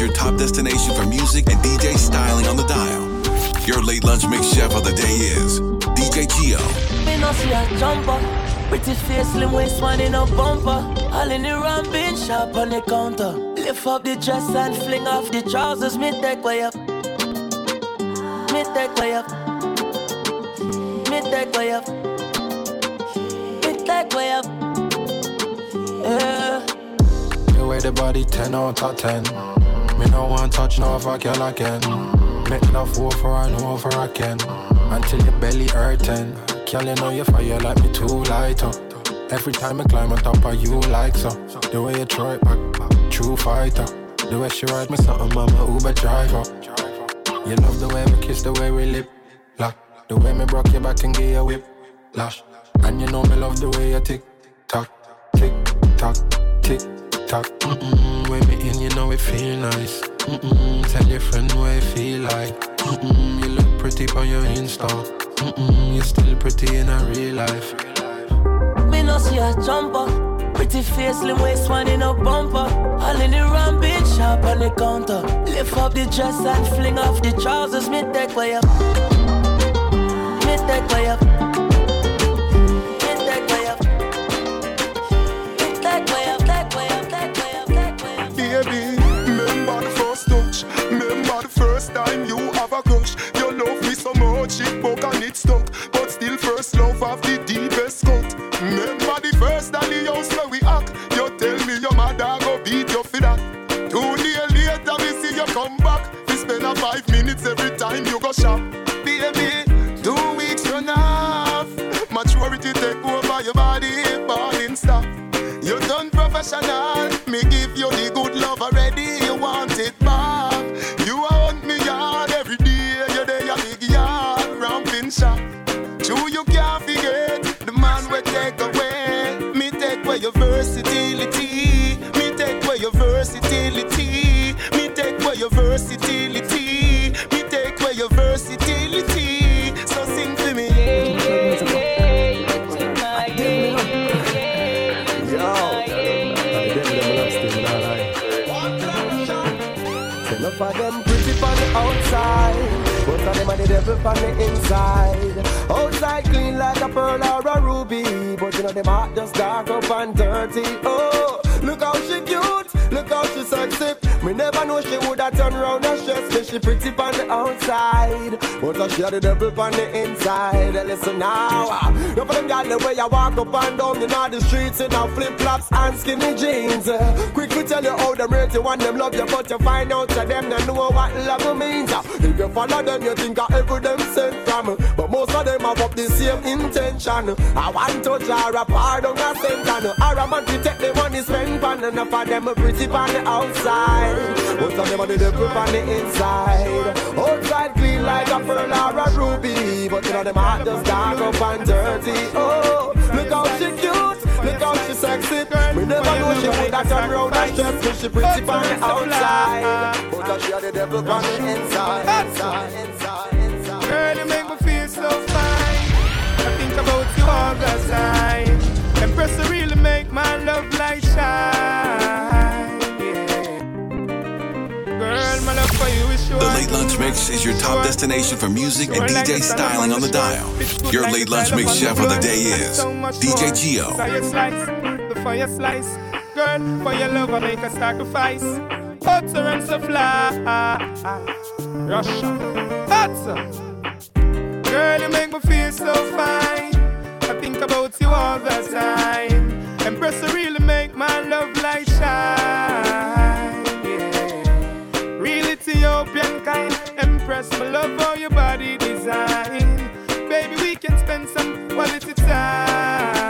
is your top destination for music and DJ styling on the dial. Your late lunch mix chef of the day is DJ Gio. Me no see a jumper, pretty face, slim waistline in a bumper. All in the round, being sharp on the counter. Lift up the dress and fling off the trousers. Me take way up, me take way up, me take way up, me take way up. Yeah. The way the body 10 out of 10. Me no one touch no fuck y'all again. Make love over and over again until your belly hurtin'. Girl, you know you fire like me too light up. Every time I climb on top of you like so. The way you throw it back, true fighter. The way she ride me something, mama Uber driver. You love the way we kiss, the way we lip lock. The way me broke your back and give you whip lash. And you know me love the way you tick tock, tick tock, tick tock. When me in, you know it feel nice. Tell your friend what you feel like. You look pretty on your Insta. You're still pretty in a real life. Me no see a jumper, pretty face, slim waistline in a bumper. All in the round, being sharp on the counter. Lift up the dress and fling off the trousers. Me take way up, me take way up, me take way up, me take way up, take way up, take way up, take way up. Baby, remember the first time you have a crush. You love me so much it broke and it stuck. But still first love have the deepest cut. Remember the first alley house where we act. You tell me your mother go beat you for that. 2 days later we see you come back. We spend a 5 minutes every time you go shop. Baby, 2 weeks run off. Maturity take over your body, falling stuff. You done professional. Me give you the good love already. You want it back. Your versatility, me take away your versatility, me take away your versatility, me take away your versatility. So sing for me. Enough of them pretty on the outside, but some of them are the devil on the inside. Outside clean like a pearl or a ruby, but you know them heart just dark up and dirty. Oh, look how she cute, look how she sexy. Me never know she woulda turn round and stress me. She pretty on the outside, but she had the devil on the inside. Listen now, no for them gal the way I walk up and down in all the streets in our flip flops and skinny jeans. Quickly tell you how them rate you and them love you, but you find out that them don't know what love means. If you follow them, you think I ever them sent from, but most of them have up the same intention. I want to jar a pardon a sentence. I want to take the money spent on and for them pretty on the outside. What's on them on the devil on the inside? Outside clean like a pearl or a ruby, but you know them heart just dark up and dirty. Oh, look how she cute, look how she sexy. We never know she would have turned round and stressed me. She pretty on the outside, but she had the devil on the inside. Girl, you make me feel so fine. I think about you all the time. Empress really make my love light shine. Girl, my love for you is sure. The Late Lunch Mix is your top destination for music and DJ styling on the dial. Your Late Lunch Mix chef of the day is DJ Gio. Before you slice, girl, for your love I make a sacrifice. Utterance of life, Russia, utter. Girl, you make me feel so fine. I think about you all the time. Empress, you really make my love light shine. Ethiopian kind, Empress, my love for your body design. Baby, we can spend some quality time.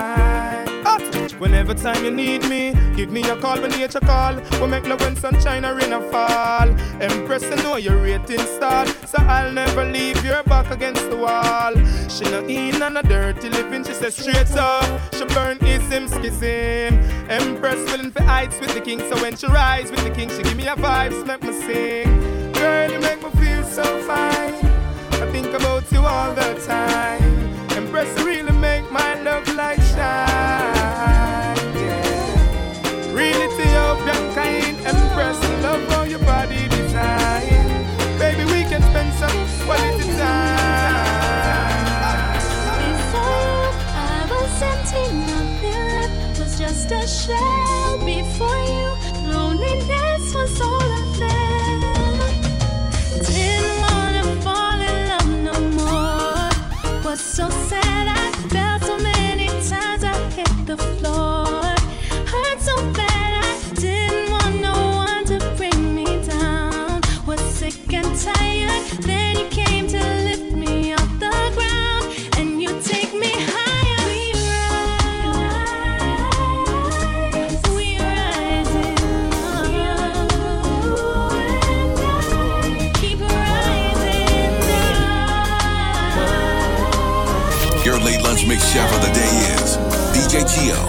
Whenever time you need me, give me a call when nature call. We'll make love when sunshine or rain or fall. Empress, I know your rating star, so I'll never leave your back against the wall. She no in on a dirty living, she says straight up. She burn ism, schism. Empress willing for heights with the king, so when she rise with the king, she give me a vibe, make me sing. Girl, you make me feel so fine. I think about you all the time. Empress, you really make my love light shine. Really Ethiopian kind, Empress, love all your body. shell before you. Loneliness was all I felt. Didn't wanna fall in love no more. Was so sad I felt so many times I hit the floor. Hurt so bad I didn't want no one to bring me down. Was sick and tired, then you came to lift me off the ground. And you take me high. Your late lunch mix chef of the day is DJ Gio.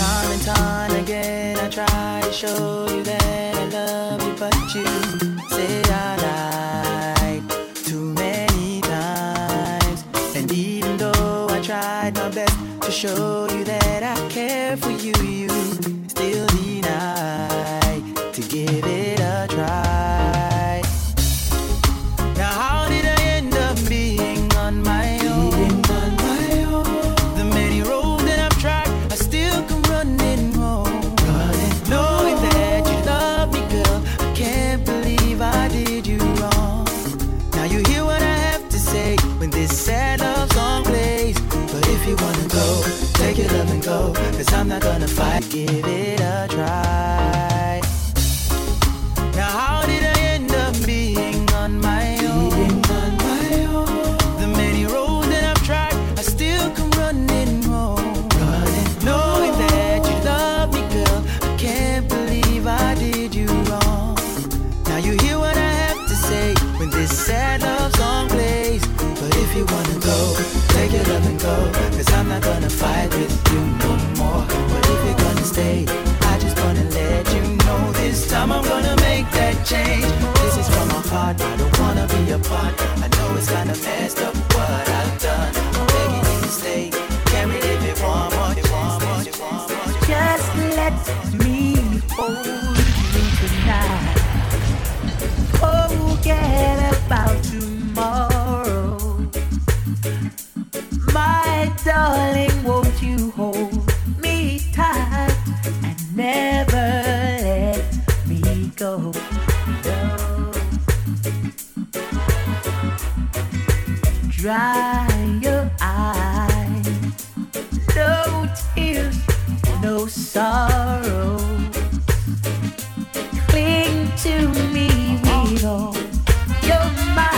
Time and time again, I try to show you that I love you, but you say I lied too many times. And even though I tried my best to show you that I care for you, you still deny to give it a try. Cause I'm not gonna fight. Give it a try. Now how did I end up being on my own? The many roads that I've tried, I still come running home. Knowing that you love me, girl, I can't believe I did you wrong. Now you hear what I have to say when this sad love song plays. But if you wanna go, take your love and go. Cause I'm not gonna fight with you no more. But if you're gonna stay, I just gonna let you know. This time I'm gonna make that change. This is from my heart, I don't wanna be apart. I know it's kinda messed up what I've done. I'm begging you to stay. Can't relive it one more, just let me hold you tonight. Forget about tomorrow. My darling, won't you hold me tight and never let me go? No. Dry your eyes, no tears, no sorrow. Cling to me with all your might.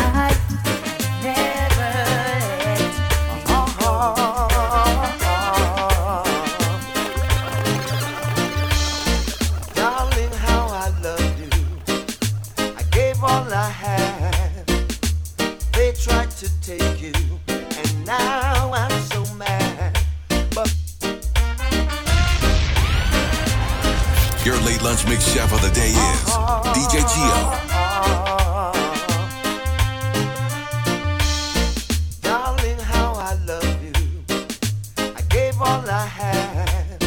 Lunch mix chef of the day is DJ Gio. Darling, how I love you. I gave all I had.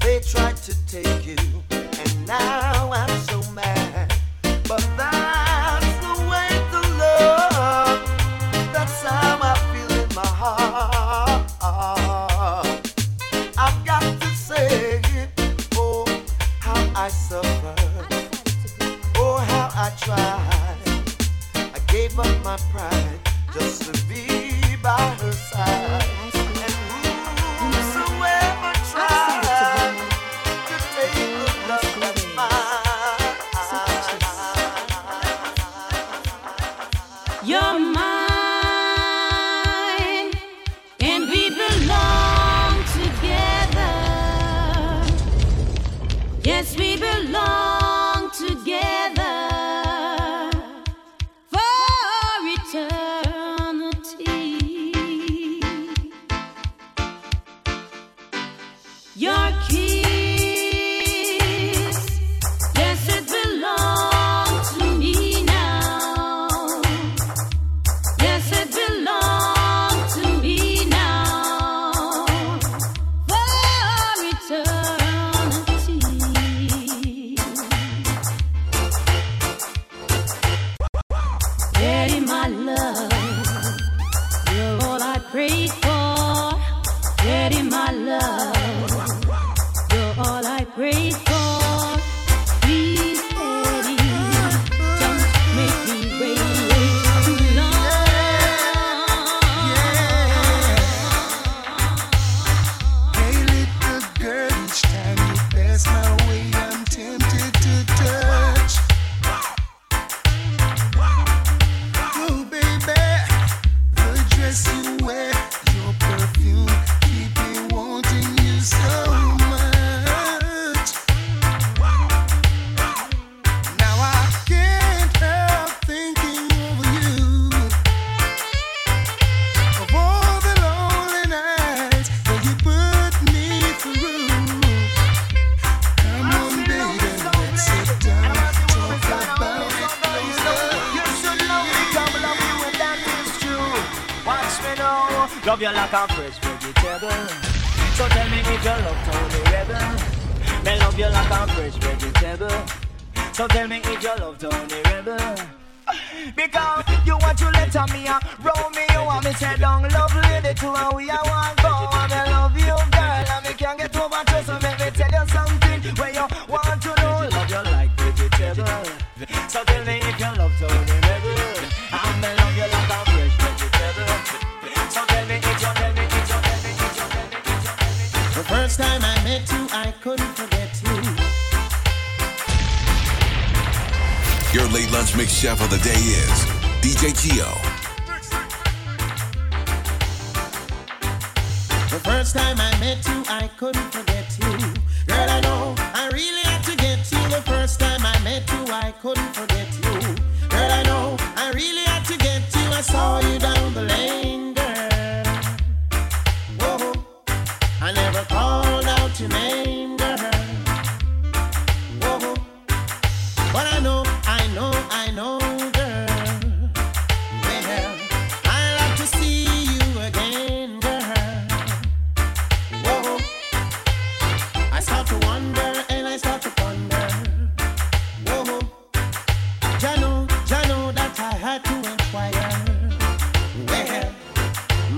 They tried to take you, and now I'm so mad. But that's the way to love. That's how I feel in my heart. I've got to say it. I suffered, oh how I tried. I gave up my pride just to be by her side. And whosoever tried to take the love of mine. You're mine, and we belong together. Yes, we belong together for eternity. Your kiss, yes, it belongs to me now. Yes, it belongs to me now for eternity. Daddy, my love, you're all I pray for. Daddy, my love, you're all I pray for. Please, Daddy, don't make me wait too long. Hey, little girl, each time you pass my way, I'm tempted to touch. Oh, baby, the dress you wear, your perfume, love you like a fresh vegetable. So tell me if you love Tony Rebel. Me love you like a fresh vegetable. So tell me if you love Tony Rebel. Because you want to let me roll me, you want me say down lovely. The two and we are one go. And I love you, girl, and me can't get over to. So make me tell you something where you want to know. Love you like vegetable. So tell me if you love Tony Rebel. And me love you like a fresh vegetable. So tell me, the first time I met you, I couldn't forget you. Your late lunch mix chef of the day is DJ Gio. The first time I met you, I couldn't forget you. Girl, I know I really had to get you. The first time I met you, I couldn't forget you. Girl, I know I really had to get you. I saw you down the lane. I never called out your name, girl. Whoa. But I know, girl. Well, I'll have to see you again, girl. Whoa. I start to wonder and I start to ponder. Whoa. Jano, that I had to inquire. Well,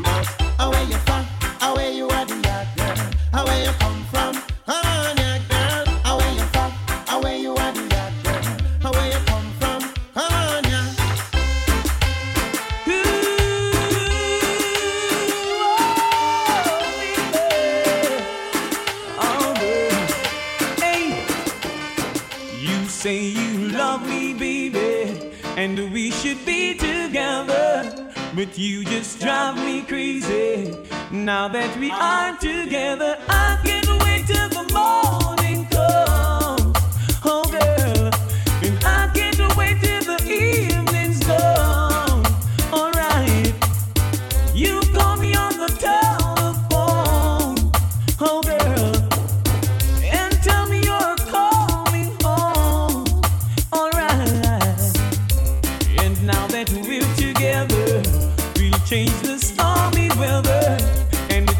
but away you from, away you are the other. Where you come from, come on, yeah, girl. Where you from, where you are, yeah, girl. Where you come from, come on, yeah. Ooh, oh, baby. Hey, you say you love me, baby, and we should be together, but you just drive me crazy. Now that we are together, I can't wait till the morning comes. Oh girl, and I can't wait till the evening's gone. Alright, you call me on the telephone. Oh girl, and tell me you're coming home. Alright, and now that we're together, we'll change the stormy weather.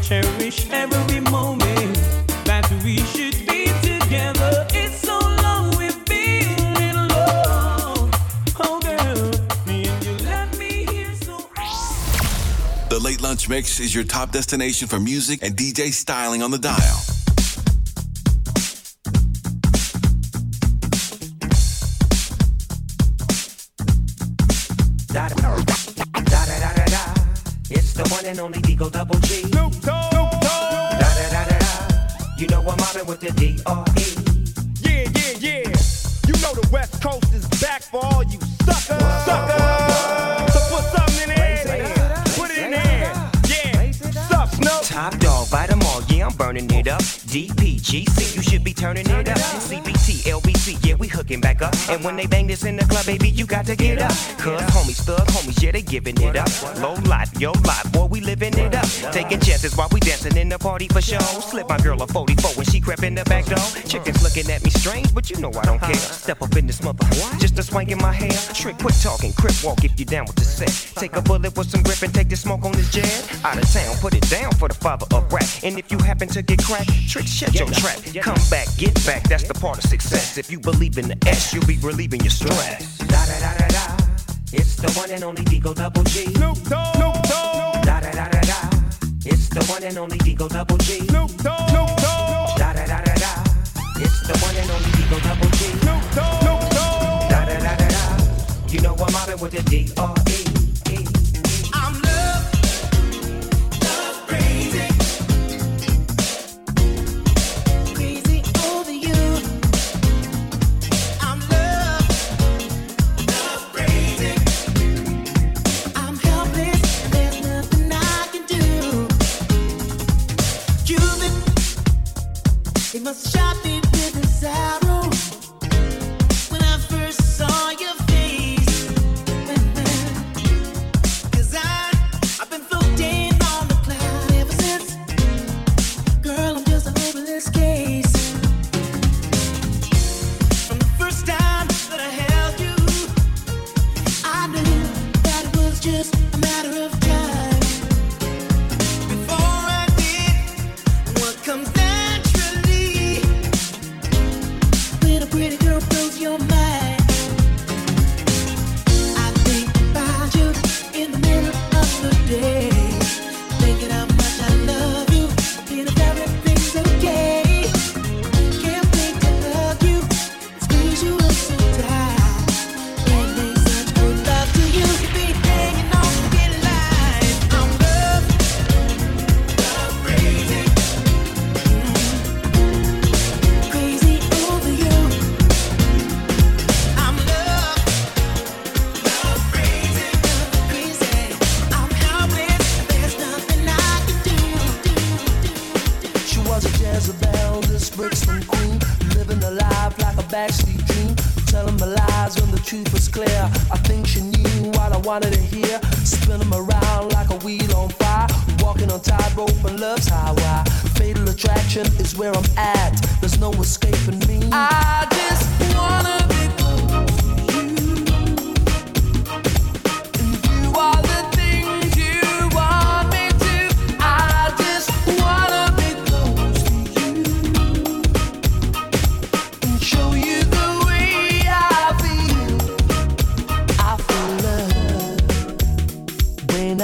Cherish every moment that we should be together. It's so long we've been in love. Oh girl, me and you left me here so. The Late Lunch Mix is your top destination for music and DJ styling on the dial. It's the one and only Deagle Double G. You know I'm mobbing with the D.R.E. Yeah. You know the West Coast is back for all you suckers. Whoa. So put something in there. Put it in there. Yeah. Sup, Snow? Top dog, bite them all. Yeah, I'm burning it up. DPGC, you should be turning it up. CBT, LBC, yeah, we hooking back up. And when they bang this in the club, baby, you got to get up. Cuz homies, thug homies, yeah, they giving it up. Low life, yo life, boy, we living it up. Taking chances while we dancing in the party for show. Slip my girl a 44 when she crept in the back door. Chickens looking at me strange, but you know I don't care. Step up in this mother, just a swank in my hair. Trick, quit talking, crip walk if you down with the set. Take a bullet with some grip and take the smoke on this jet. Out of town, put it down for the father of rap. And if you happen to get cracked, trick, shut your trap. Come back, get back, that's the part of success. If you believe in the S, you'll be relieving your stress. Da-da-da-da-da. It's the one and only Deagle Double G. Snoop Dogg. Da-da-da-da-da. It's the one and only Eagle Double G. Snoop Dogg. Snoop Dogg. Da da da da da. It's the one and only Eagle Double G. Snoop Dogg. Snoop Dogg. Da da da da da. You know I'm mobbing with the D-R-E. I'm love crazy.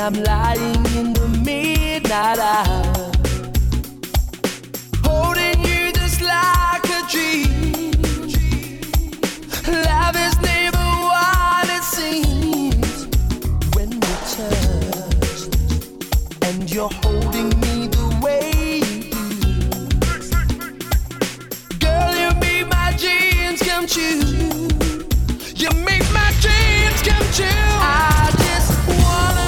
I'm lying in the midnight hour, holding you just like a dream. Love is never what it seems when we touch, and you're holding me the way you do. Girl, you make my dreams come true. You make my dreams come true. I just wanna.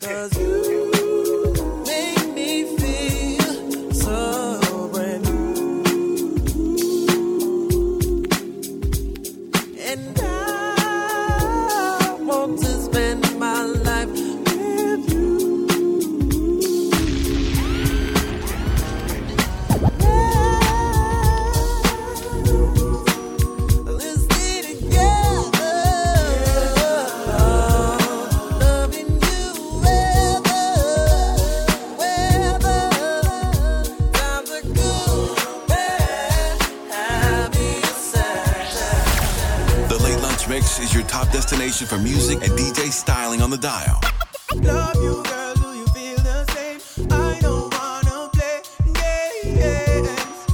Cause you your top destination for music and DJ styling on the dial. Love you, girl, do you feel the same? I don't wanna play games,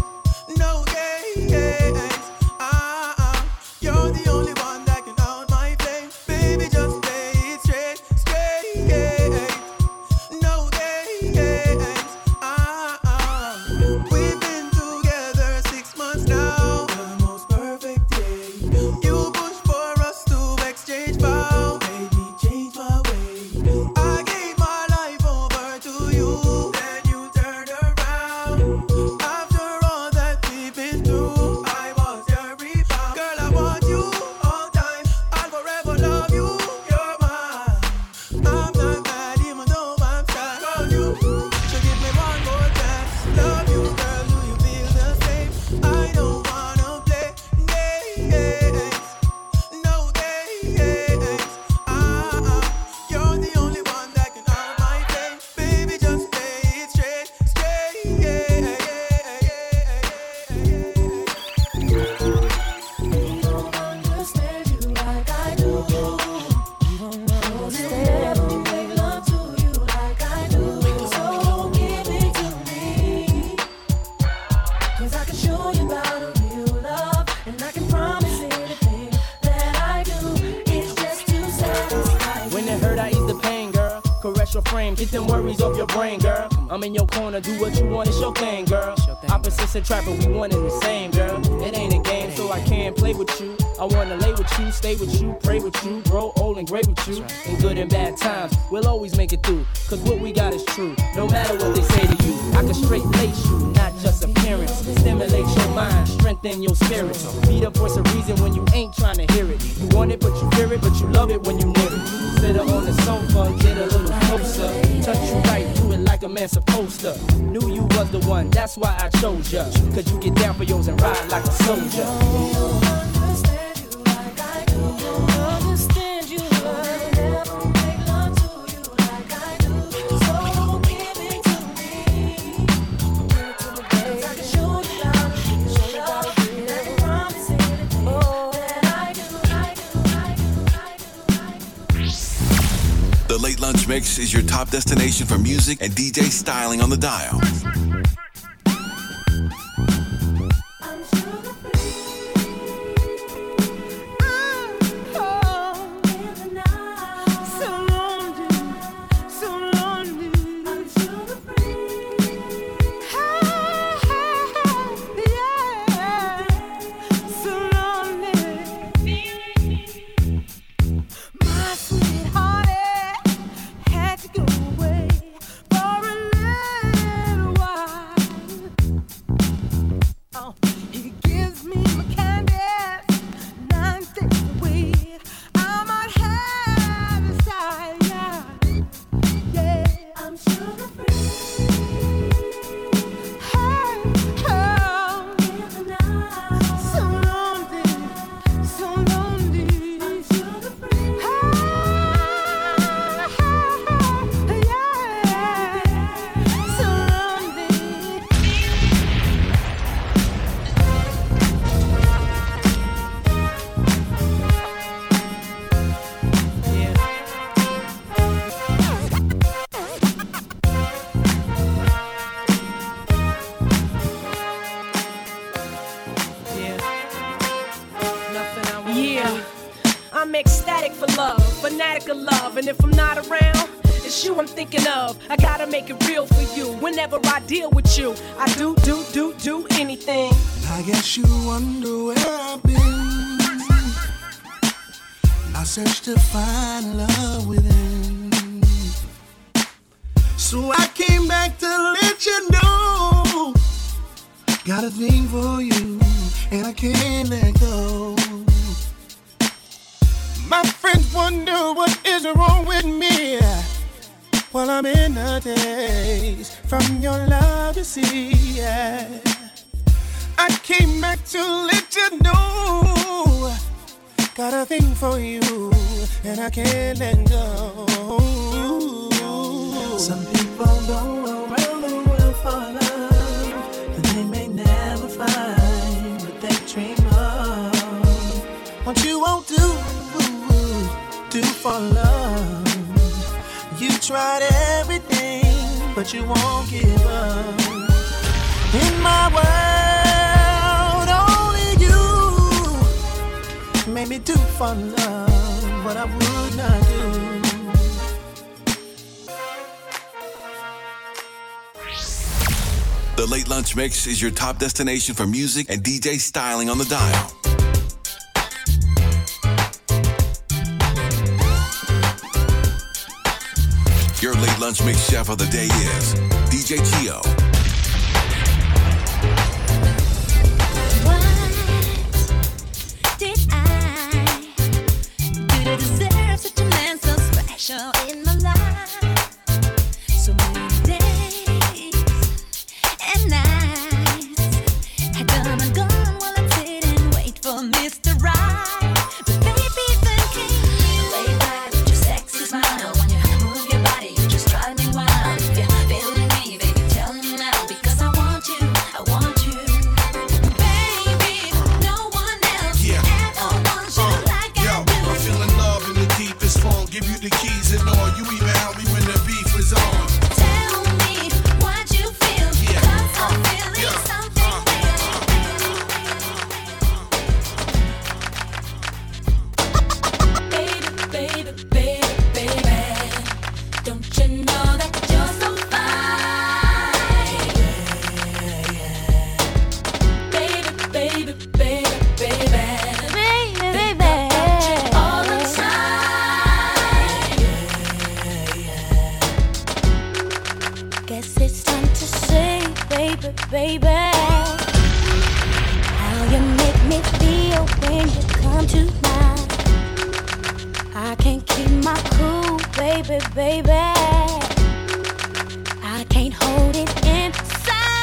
no games. You're the only one that can out my flame. Baby, just play it straight, straight. No games. We've been together 6 months now. The most perfect day. You push for us to exchange vows. Baby, change my way. I gave my life over to you. Then you turned around. After all that we've been through, I was your rebound. Girl, I want you all time. I'll forever love you. You're mine. I'm not mad even though I'm sad. Love you. So give me one more chance. Love you, girl. Do you feel the same? I don't wanna play games. No games. You're the only one that can hold my pain. Baby, just play it straight, straight. He don't understand you like I do. Instead of make love to you like I do. So give it to me, 'cause I can show you about a real love, and I can promise anything that I do. It's just to satisfy you. When it hurt, I ease the pain, girl. Caress your frame, get them worries off your brain, girl. I'm in your corner, do what you want, it's your thing, girl. Opposites attract, but we one and the same, girl. It ain't a game, so I can't play with you. I wanna lay with you, stay with you, pray with you, grow old and great with you. In good and bad times, we'll always make it through, 'cause what we got is true, no matter what they say to you. I can straight lace you, not just appearance. Stimulate your mind, strengthen your spirit. Beat up for some reason when you ain't tryna hear it. You want it, but you fear it, but you love it when you near it. Sit her on the sofa, get a little closer. Touch you right, do it like a man supposed to. Knew you was the one, that's why I chose ya. 'Cause you get down for yours and ride like a soldier. The Late Lunch Mix is your top destination for music and DJ styling on the dial. I'm ecstatic for love, fanatic of love, and if I'm not around, it's you I'm thinking of. I gotta make it real for you. Whenever I deal with you, I do anything. I guess you wonder where I've been. I searched to find love within, so I came back to let you know. Got a thing for you, and I can't let go. My friends wonder what is wrong with me. Well, I'm in a daze from your love, you see. Yeah. I came back to let you know. Got a thing for you, and I can't let go. Some people go around the world for love, and they may never find what they dream of. What you won't do. but you won't give up. In my world, only you made me do for love what I would not do. The Late Lunch Mix is your top destination for music and DJ styling on the dial. Your Late Lunch Mix chef of the day is DJ Gio. What did I do to deserve such a man so special in my life? So many I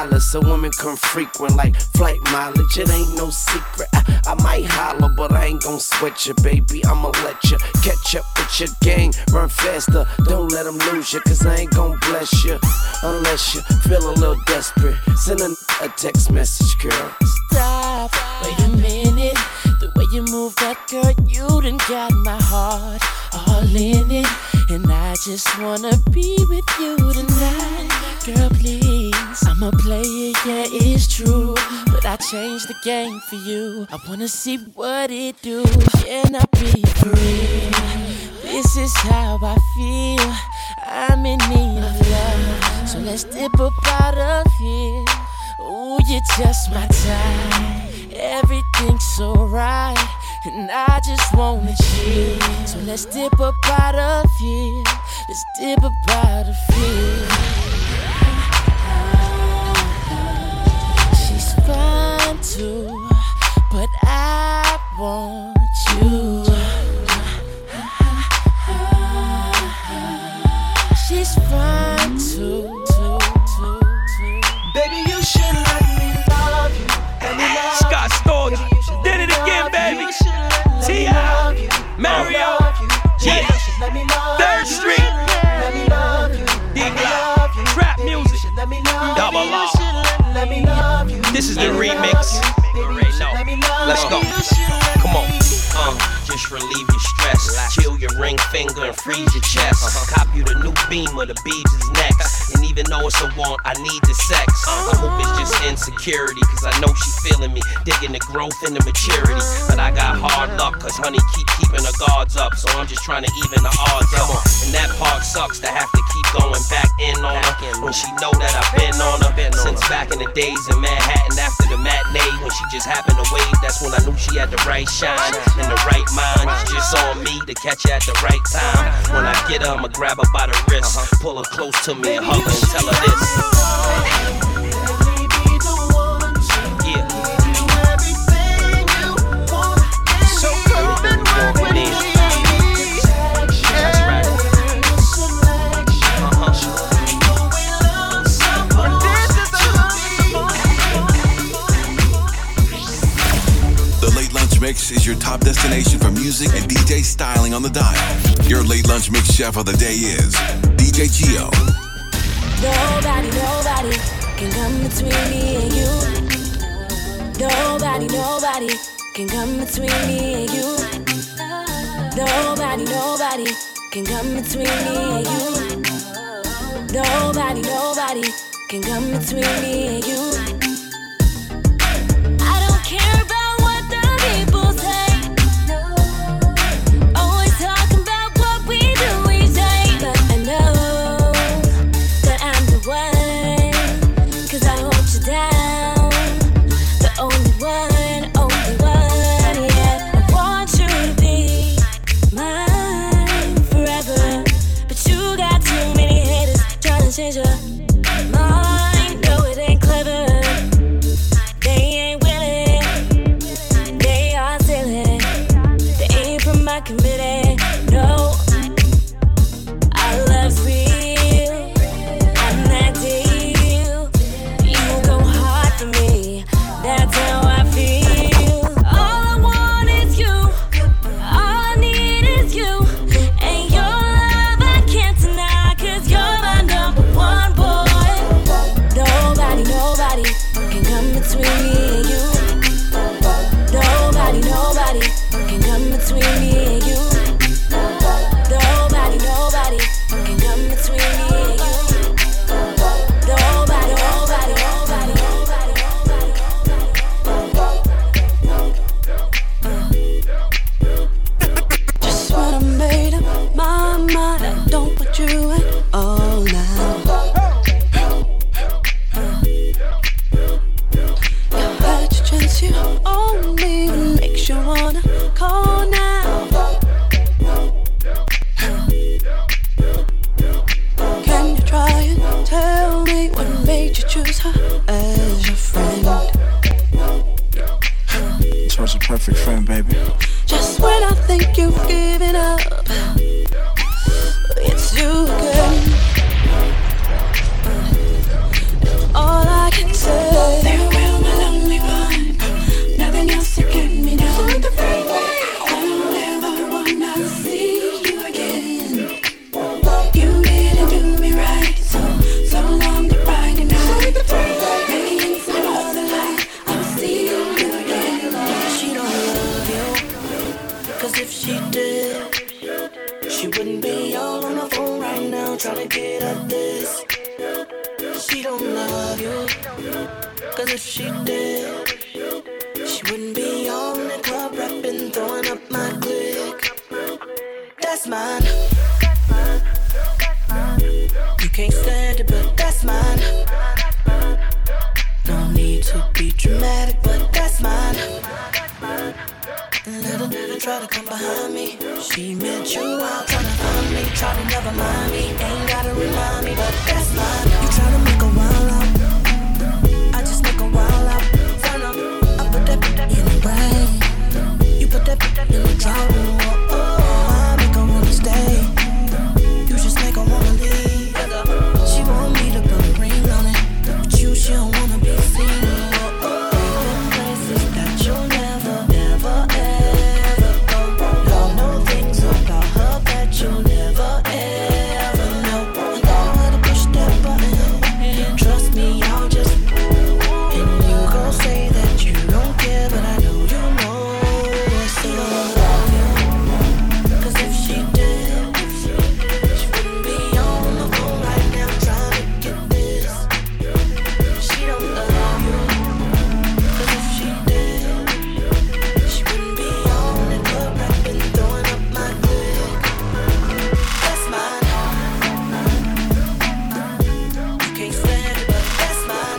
dollars so women come frequent like flight mileage. It ain't no secret. I might holler, but I ain't gon' sweat you, baby. I'ma let you catch up with your game. Run faster, don't let them lose you, cause I ain't gon' bless you unless you feel a little desperate. Send a text message, girl. Stop, wait a minute. The way you move that girl, you done got my heart all in it. And I just wanna be with you tonight. Girl, please, I'm a player, yeah, it's true, but I changed the game for you. I wanna see what it do. Can I be free? This is how I feel. I'm in need of love, so let's dip up out of here. Ooh, you're just my type. Everything's so right, and I just wanna chill. So let's dip up out of here. Let's dip up out of here. She's fine too, but I want you. She's fine too. Mario, yeah. Third Street, D-Block, trap music, double R. This is the remix. Let's go. Come on. Just relieve your stress. Chill your ring finger and freeze your chest. Cop you the new Beamer, the Biebs is next. And even though it's a want, I need the sex. I hope it's just insecurity, cause I know she feeling me. Digging the growth and the maturity. But I got hard luck, cause honey keeping her guards up. So I'm just trying to even the odds up. And that part sucks to have to keep going back in on her, when she know that I've been on her since back in the days in Manhattan after the matinee. When she just happened to wave, that's when I knew she had the right shine and the right mind. It's just on me to catch her at the right time. When I get her, I'ma grab her by the wrist, pull her close to me and hug her and tell her this. Yeah. So come and walk with me. That's right. The Late Lunch Mix is your top destination for music and DJ styling on the dial. Your Late Lunch Mix chef of the day is DJ Gio. Nobody can come between me and you. Nobody can come between me and you. Nobody can come between me and you. Nobody can come between me and you. cause if she did, she wouldn't be on the club rapping, throwing up my click. That's mine. You can't stand it, but that's mine. No need to be dramatic, but that's mine. Little nigga try to come behind me. She met you out, trying to find me, try to never mind me. Ain't gotta remind me, but that's mine. You try to make a wild out, I just make a wild out. Turn up, I put that in the rain. You put that in the drought. Oh, I make her wanna stay. You just make her wanna leave. She want me to put a ring on it, but you, she don't wanna be seen. Oh, places that you'll never, never, ever go. Y'all know things about her that you'll never, ever know. I know how to push that button. Trust me, I'll just. Say that you don't care, but I know you know it's still. Cause if she did, she wouldn't be on the phone right now trying to get this. She don't love you. Cause if she did, she wouldn't be on the club rapping, throwing up my clique. That's mine. You can't stand it, but that's mine.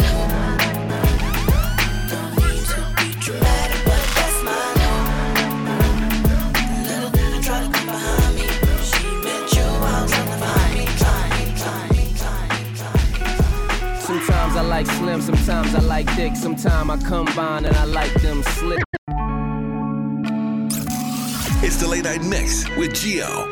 Sometimes I like slim, sometimes I like thick, sometimes I combine and I like them slick. It's the Late Night Mix with Gio.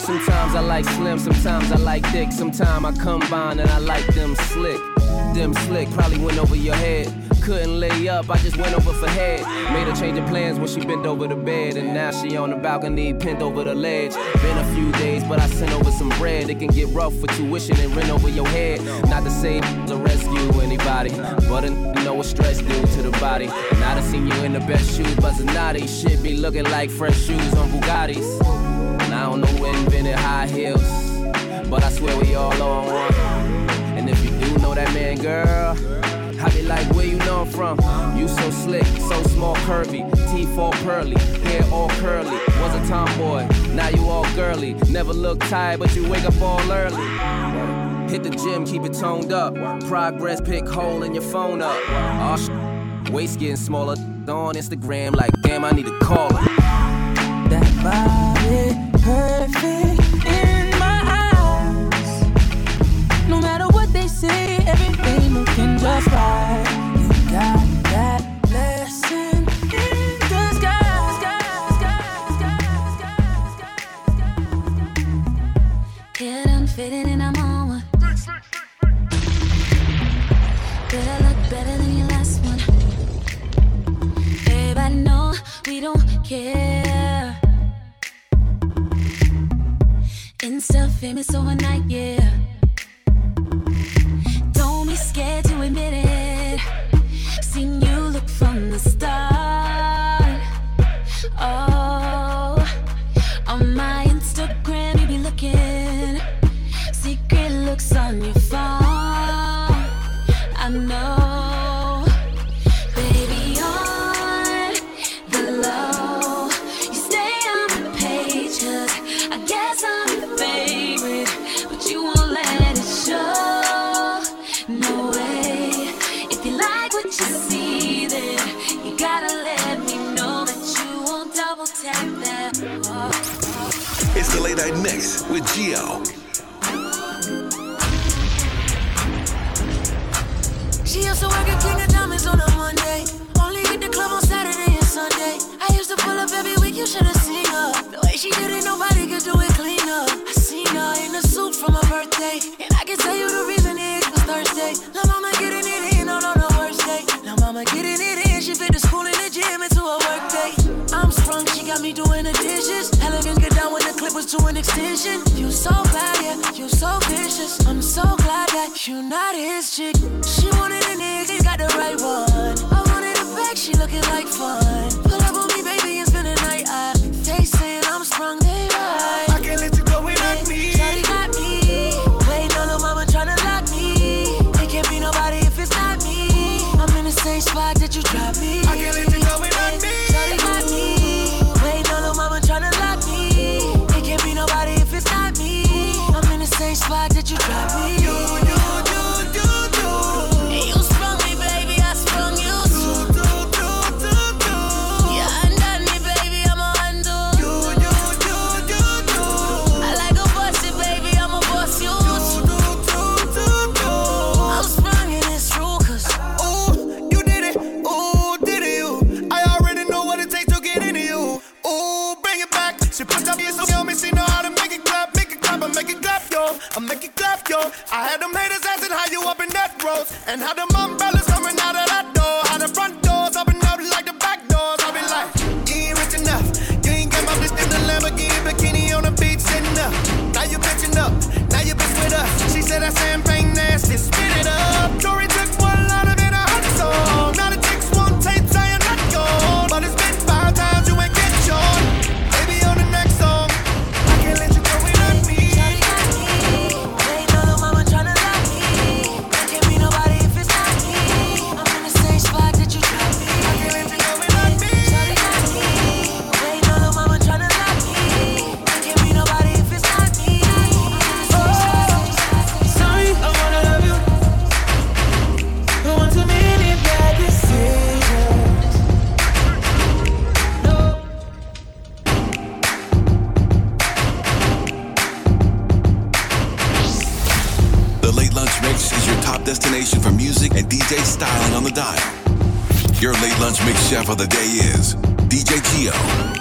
Sometimes I like slim, sometimes I like thick, sometimes I combine and I like them slick. Them slick, probably went over your head. Couldn't lay up, I just went over for head. Made her change her plans when she bent over the bed. And now she on the balcony, pinned over the ledge. Been a few days, but I sent over some bread. It can get rough for tuition and rent over your head. Not to say to rescue anybody, but I know what stress do to the body. And I done seen you in the best shoes, but Zanati shit be looking like fresh shoes on Bugattis. And I don't know who invented high heels, but I swear we all on one. And if you do know that man, girl, I be like, where you know I'm from? You so slick, so small, curvy, teeth all pearly, hair all curly. Was a tomboy, now you all girly. Never look tired, but you wake up all early. Hit the gym, keep it toned up. Progress, pick hole in your phone up. All waist getting smaller on Instagram, like damn, I need to call her. That body perfect in my eyes. No matter what they say, everything looking just right. You got that blessing in the sky. Head unfitting and I'm on one. Better look better than your last one. Babe, I know we don't care. Insta famous overnight, yeah. Scared to admit it. Seen you look from the start. Oh, on my Instagram you be looking. Secret looks on your phone. I know, baby, on the low you stay on the page. 'Cause I guess I'm your favorite, but you won't let it show. It's the Late Night Mix with Gio. She used to work at King of Diamonds on a Monday. Only hit the club on Saturday and Sunday. I used to pull up every week, you should've seen her. The way she did it, nobody could do it cleaner. I seen her in a suit from her birthday. And I can tell you the reason it was Thursday. La mama getting it in on her worst day. La mama getting it in, she fit the school and the gym into her work day. I'm sprung, she got me doing the dishes. Elegant get down when the clip was to an extension. You so bad, yeah, you so vicious. I'm so glad that you not his chick. She wanted a nigga, got the right one. I wanted a back, looking like fun. Pull up on me, baby, and spend the night. They saying I'm strong, they right. I can't let you go without me. Shawty got me. Wait, no, no, mama tryna lock me. It can't be nobody if it's not me. I'm in the same spot that you dropped me. I can't let you go without me. Shawty got me. Wait, no, no, mama tryna lock me. It can't be nobody if it's not me. I'm in the same spot that you dropped me. I had them haters asking how you up in that road, and how them umbrellas coming out of that door, how the front doors open up like the back doors. I be like, you ain't rich enough, you ain't got my bitch in the Lamborghini bikini on the beach sitting up. Now you bitching up, now you bitch with us. She said I champagne nasty, spit it up. Tory took one lot of it, a hundred sold. Now the chicks won't tape, I am not gold, but it's been 5 times you ain't get yours. Baby on the next song, I can't let you go without me. Destination for music and DJ styling on the dial. Your late lunch mix chef of the day is DJ Gio.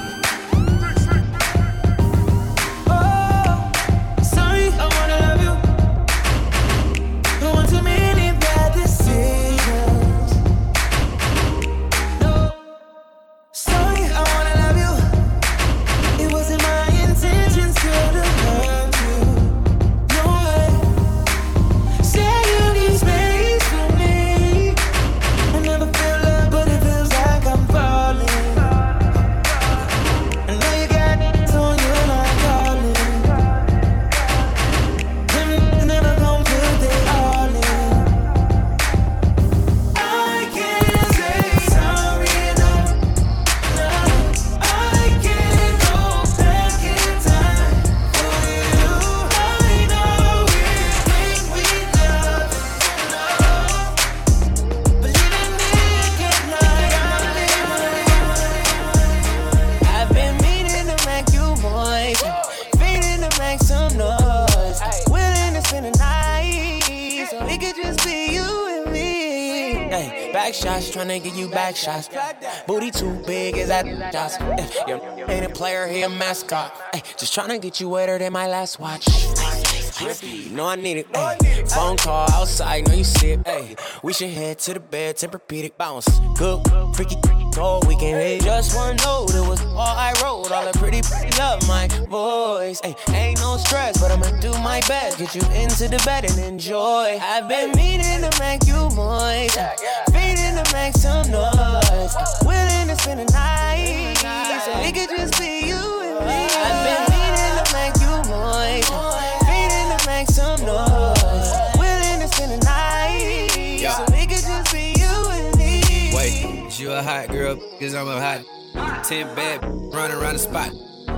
Tryna give you back shots. Booty too big, is that shots? Ain't a player, he a mascot. Ay, just tryna get you wetter than my last watch. You know I need it. Ay. Phone call outside, know you see it. Ay. We should head to the bed, Tempur-Pedic bounce. Good, freaky, cold, we can hit. Just one note, it was all I wrote. All the pretty love my voice. Ay. Ain't no stress, but I'ma do my best. Get you into the bed and enjoy. I've been meaning to make you moist. To make some noise, willing to spend the night, so it could just be you and me. I've been meaning to make you moist, meaning to make some noise, willing to spend the night, so it could just be you and me. Wait, is you a hot girl? Cause I'm a hot. 10 bad, run around the spot.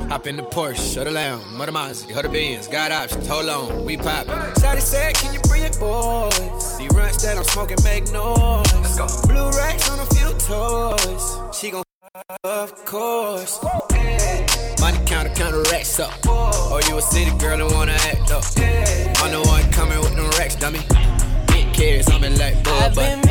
Hop in the Porsche, show the lamb, mother Mazda, hold the beans, got options, hold on, we pop. Shawty said, can you bring your boys? The runs that I'm smoking make noise. Let's go. Blue racks on a few toys. She gon' of course. Money counter racks up. Oh, you a city girl and wanna act up. I'm the one coming with them racks, dummy. Big kids, I'm in like bull, but.